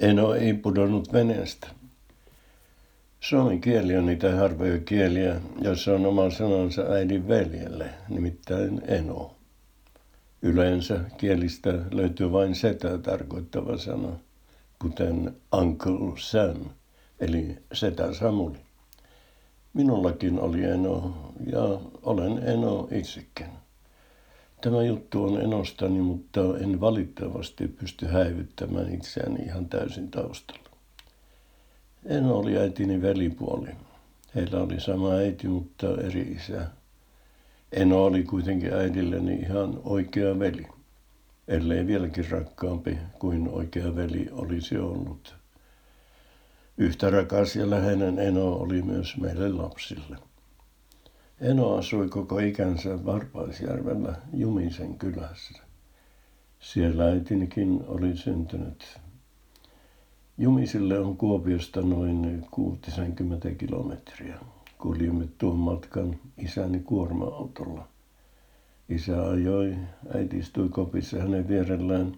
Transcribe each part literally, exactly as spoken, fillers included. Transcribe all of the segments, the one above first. en ole ei pudonnut veneestä. Suomen kieli on niitä harvoja kieliä, joissa on oma sanansa äidin veljelle, nimittäin eno. Yleensä kielistä löytyy vain setää tarkoittava sana, kuten Uncle Sam, eli setä Samuli. Minullakin oli eno ja olen eno itsekin. Tämä juttu on enostani, mutta en valitettavasti pysty häivyttämään itseäni ihan täysin taustalla. Eno oli äitini velipuoli. Heillä oli sama äiti, mutta eri isä. Eno oli kuitenkin äidilleni ihan oikea veli, ellei vieläkin rakkaampi kuin oikea veli olisi ollut. Yhtä rakas ja läheinen eno oli myös meille lapsille. Eno asui koko ikänsä Varpaisjärvellä Jumisen kylässä. Siellä äitinikin oli syntynyt. Jumisille on Kuopiosta noin kuusikymmentä kilometriä. Kuljimme tuon matkan isäni kuorma-autolla. Isä ajoi, äiti istui kopissa hänen vierellään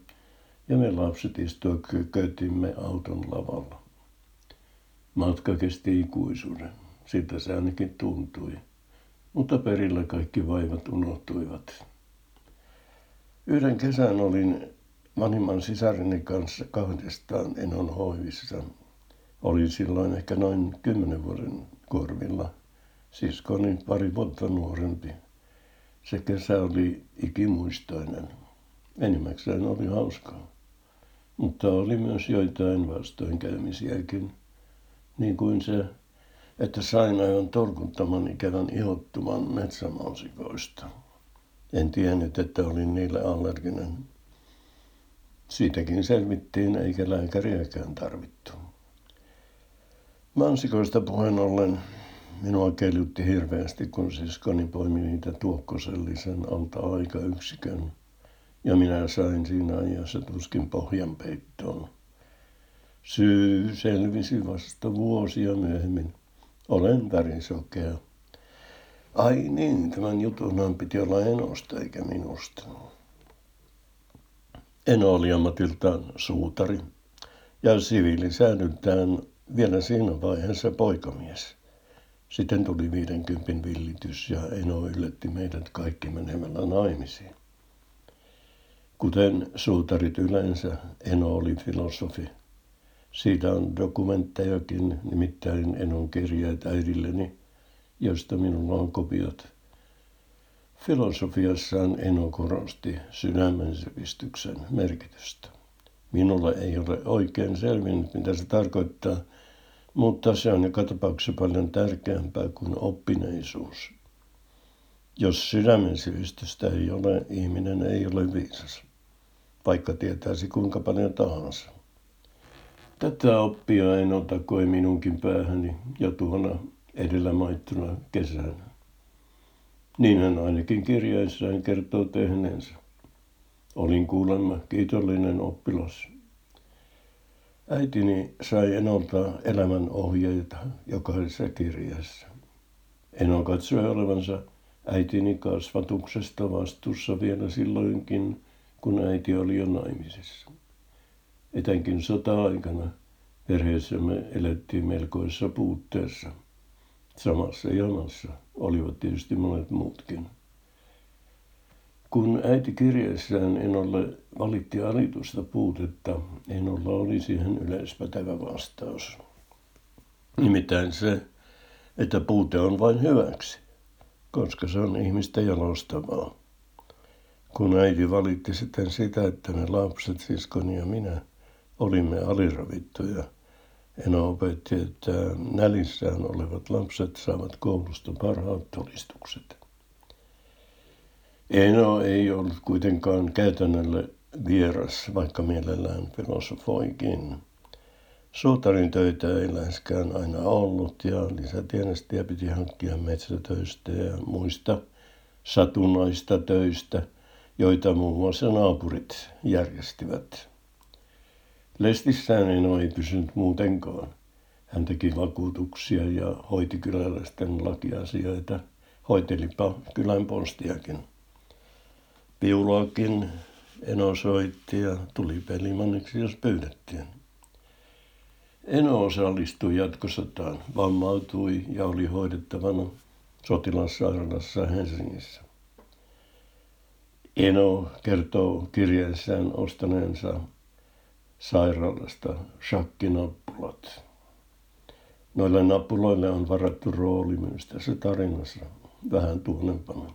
ja me lapset istui kökötimme auton lavalla. Matka kesti ikuisuuden, siltä se ainakin tuntui, mutta perillä kaikki vaivat unohtuivat. Yhden kesän olin vanhimman sisareni kanssa kahdestaan enon hoivissa. Olin silloin ehkä noin kymmenen vuoden korvilla, siskoni pari vuotta nuorempi. Se kesä oli ikimuistoinen. Enimmäkseen oli hauskaa, mutta oli myös joitain vastoinkäymisiäkin. Niin kuin se, että sain aivan tolkuttoman ikävän ihottuman metsämausikoista. En tiennyt, että olin niille allerginen. Siitäkin selvittiin, eikä lääkäriäkään tarvittu. Mansikoista puheen ollen minua kellytti hirveästi, kun siskoni poimi niitä tuokkosellisen alta aikayksikön, ja minä sain siinä ajassa tuskin pohjan peittoon. Syy selvisi vasta vuosia myöhemmin. Olen värisokea. Ai niin, tämän jutunhan piti olla enosta eikä minusta. Eno oli ammatiltaan suutari ja siviilisäädyltään vielä siinä vaiheessa poikamies. Sitten tuli viidenkympin villitys ja Eno yllätti meidät kaikki menemällä naimisiin. Kuten suutarit yleensä, Eno oli filosofi. Siitä on dokumenttejakin, nimittäin Enon kirjeet äidilleni, josta minulla on kopiot. Filosofiassaan Eno korosti sydämen sivistyksen merkitystä. Minulla ei ole oikein selvinnyt, mitä se tarkoittaa, mutta se on joka tapauksessa paljon tärkeämpää kuin oppineisuus. Jos sydämen sivistystä ei ole, ihminen ei ole viisas, vaikka tietäisi kuinka paljon tahansa. Tätä oppia en otakoi minunkin päähäni ja tuona edellä mainittuna kesänä. Niin hän ainakin kirjaissaan kertoo tehneensä. Olin kuulemma kiitollinen oppilas. Äitini sai enolta elämän ohjeita jokaisessa kirjassa. Eno katsoi olevansa äitini kasvatuksesta vastuussa vielä silloinkin, kun äiti oli jo naimisissa. Etenkin sota-aikana perheessämme elettiin melkoisessa puutteessa. Samassa jamassa olivat tietysti monet muutkin. Kun äiti kirjeessään Enolle valitti alitusta puutetta, Enolla oli siihen yleispätevä vastaus. Nimittäin se, että puute on vain hyväksi, koska se on ihmistä jalostavaa. Kun äiti valitti sitten sitä, että me lapset, siskoni ja minä, olimme aliravittuja. Eno opetti, että nälissään olevat lapset saavat koulusta parhaat todistukset. Eno ei ollut kuitenkaan käytännölle vieras, vaikka mielellään filosofoikin. Suutarin töitä ei läheskään aina ollut ja lisätienestiä piti hankkia metsätöistä ja muista satunnaista töistä, joita muun muassa naapurit järjestivät. Lestissään Eno ei pysynyt muutenkaan. Hän teki vakuutuksia ja hoiti kyläläisten lakiasioita, hoitelipa kylän postiakin. Viuluakin Eno soitti ja tuli pelimanniksi, jos pyydettiin. Eno osallistui jatkosotaan, vammautui ja oli hoidettavana sotilassairaalassa Helsingissä. Eno kertoo kirjeessään ostaneensa sairaalasta shakkinappulat. Noille nappuloille on varattu rooli myös tässä tarinassa, vähän tuonempana.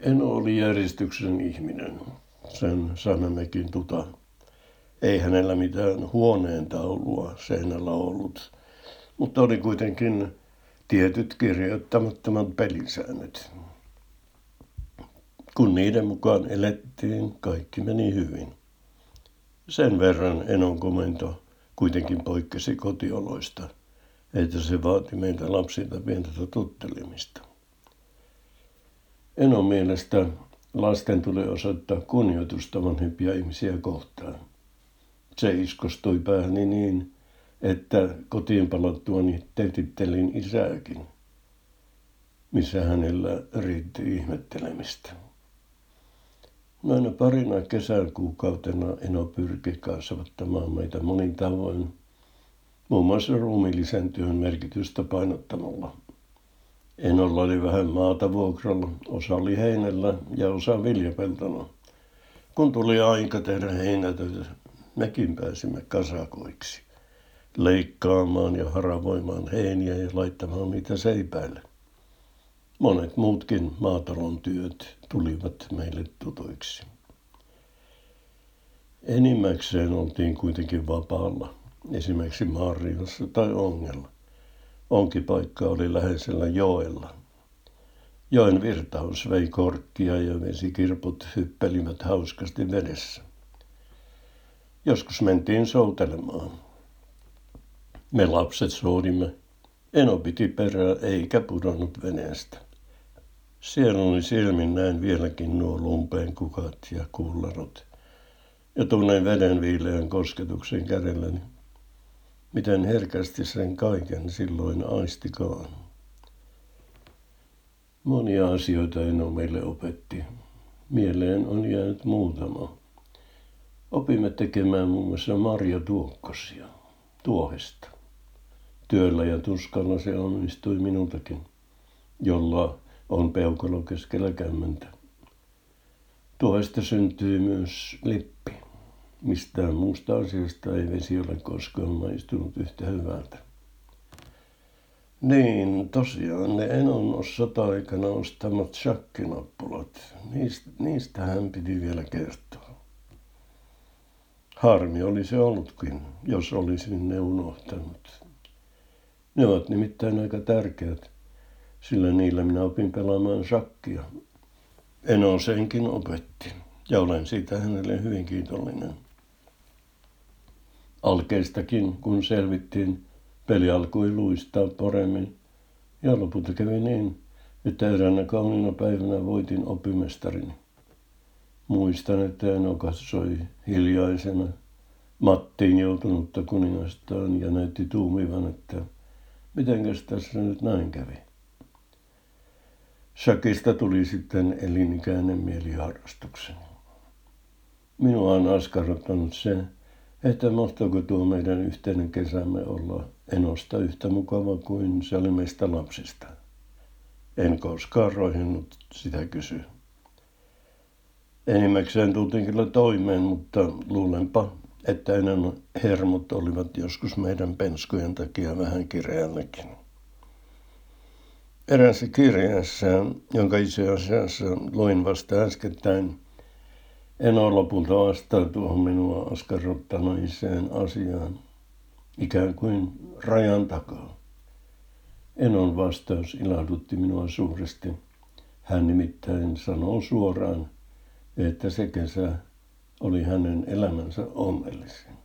Eno oli järjestyksen ihminen, sen Sannemäkin tuta. Ei hänellä mitään huoneentaulua seinällä ollut, mutta oli kuitenkin tietyt kirjoittamattomat pelisäännöt. Kun niiden mukaan elettiin, kaikki meni hyvin. Sen verran Enon komento kuitenkin poikkesi kotioloista, että se vaati meiltä lapsilta pientä totuttelemista. Enon mielestä lasten tulee osoittaa kunnioitusta vanhempia ihmisiä kohtaan. Se iskostui päähäni niin, että kotiin palattuani tetittelin isääkin, missä hänellä riitti ihmettelemistä. Noina parina kesän kuukautena Eno pyrki kasvattamaan meitä monin tavoin, muun muassa ruumiillisen työn merkitystä painottamalla. Enolla oli vähän maata vuokralla, osa oli heinällä ja osa viljapeltona. Kun tuli aika tehdä heinätöitä, mekin pääsimme kasakoiksi, leikkaamaan ja haravoimaan heiniä ja laittamaan niitä seipäille. Monet muutkin maatalon työt tulivat meille tutuiksi. Enimmäkseen oltiin kuitenkin vapaalla, esimerkiksi Maanriossa tai Ongella. Onkipaikka oli läheisellä joella. Joen virtaus vei korkkia ja vesikirput hyppelivät hauskasti vedessä. Joskus mentiin soutelemaan. Me lapset soodimme. Eno piti perää eikä pudonnut veneestä. Sieluni silmin näin vieläkin nuo lumpeen kukat ja kullarot. Ja tunnen veden viileän kosketuksen kädelläni. Miten herkästi sen kaiken silloin aistikaan. Monia asioita Eno meille opetti. Mieleen on jäänyt muutama. Opimme tekemään muun muassa marjatuokkosia tuohesta. Työllä ja tuskalla se onnistui minultakin, jolla on peukalo keskellä kämmentä. Tuohesta syntyi myös lippi. Mistään muusta asiasta ei vesi ole koskaan maistunut yhtä hyvältä. Niin, tosiaan ne Enon sota-aikana ostamat shakkinappulat. Niistä, niistä hän piti vielä kertoa. Harmi oli se ollutkin, jos olisin ne unohtanut. Ne ovat nimittäin aika tärkeät, sillä niillä minä opin pelaamaan shakkia. Eno senkin opetti, ja olen siitä hänelle hyvin kiitollinen. Alkeistakin, kun selvittiin, peli alkoi luistaa paremmin, ja lopulta kävi niin, että eräänä kauniina päivänä voitin oppimestarini. Muistan, että Eno katsoi hiljaisena Mattiin joutunutta kuningastaan ja näytti tuumivan, että mitenkäs tässä nyt näin kävi. Shakista tuli sitten elinikäinen mieliharrastukseni. Minua on askarruttanut se, että mahtoiko tuo meidän yhteinen kesämme olla Enosta yhtä mukava kuin se oli meistä lapsista. En koskaan roihinnut sitä kysyä. Enimmäkseen tultiin kyllä toimeen, mutta luulenpa, että Enon hermot olivat joskus meidän penskojen takia vähän kireälläkin. Eräässä kirjassaan, jonka itse asiassa luin vasta äskettäin, Eno lopulta vastaa tuohon minua askarruttaneeseen asiaan, ikään kuin rajan takaa. Enon vastaus ilahdutti minua suuresti. Hän nimittäin sanoo suoraan, että se kesä oli hänen elämänsä onnellisin.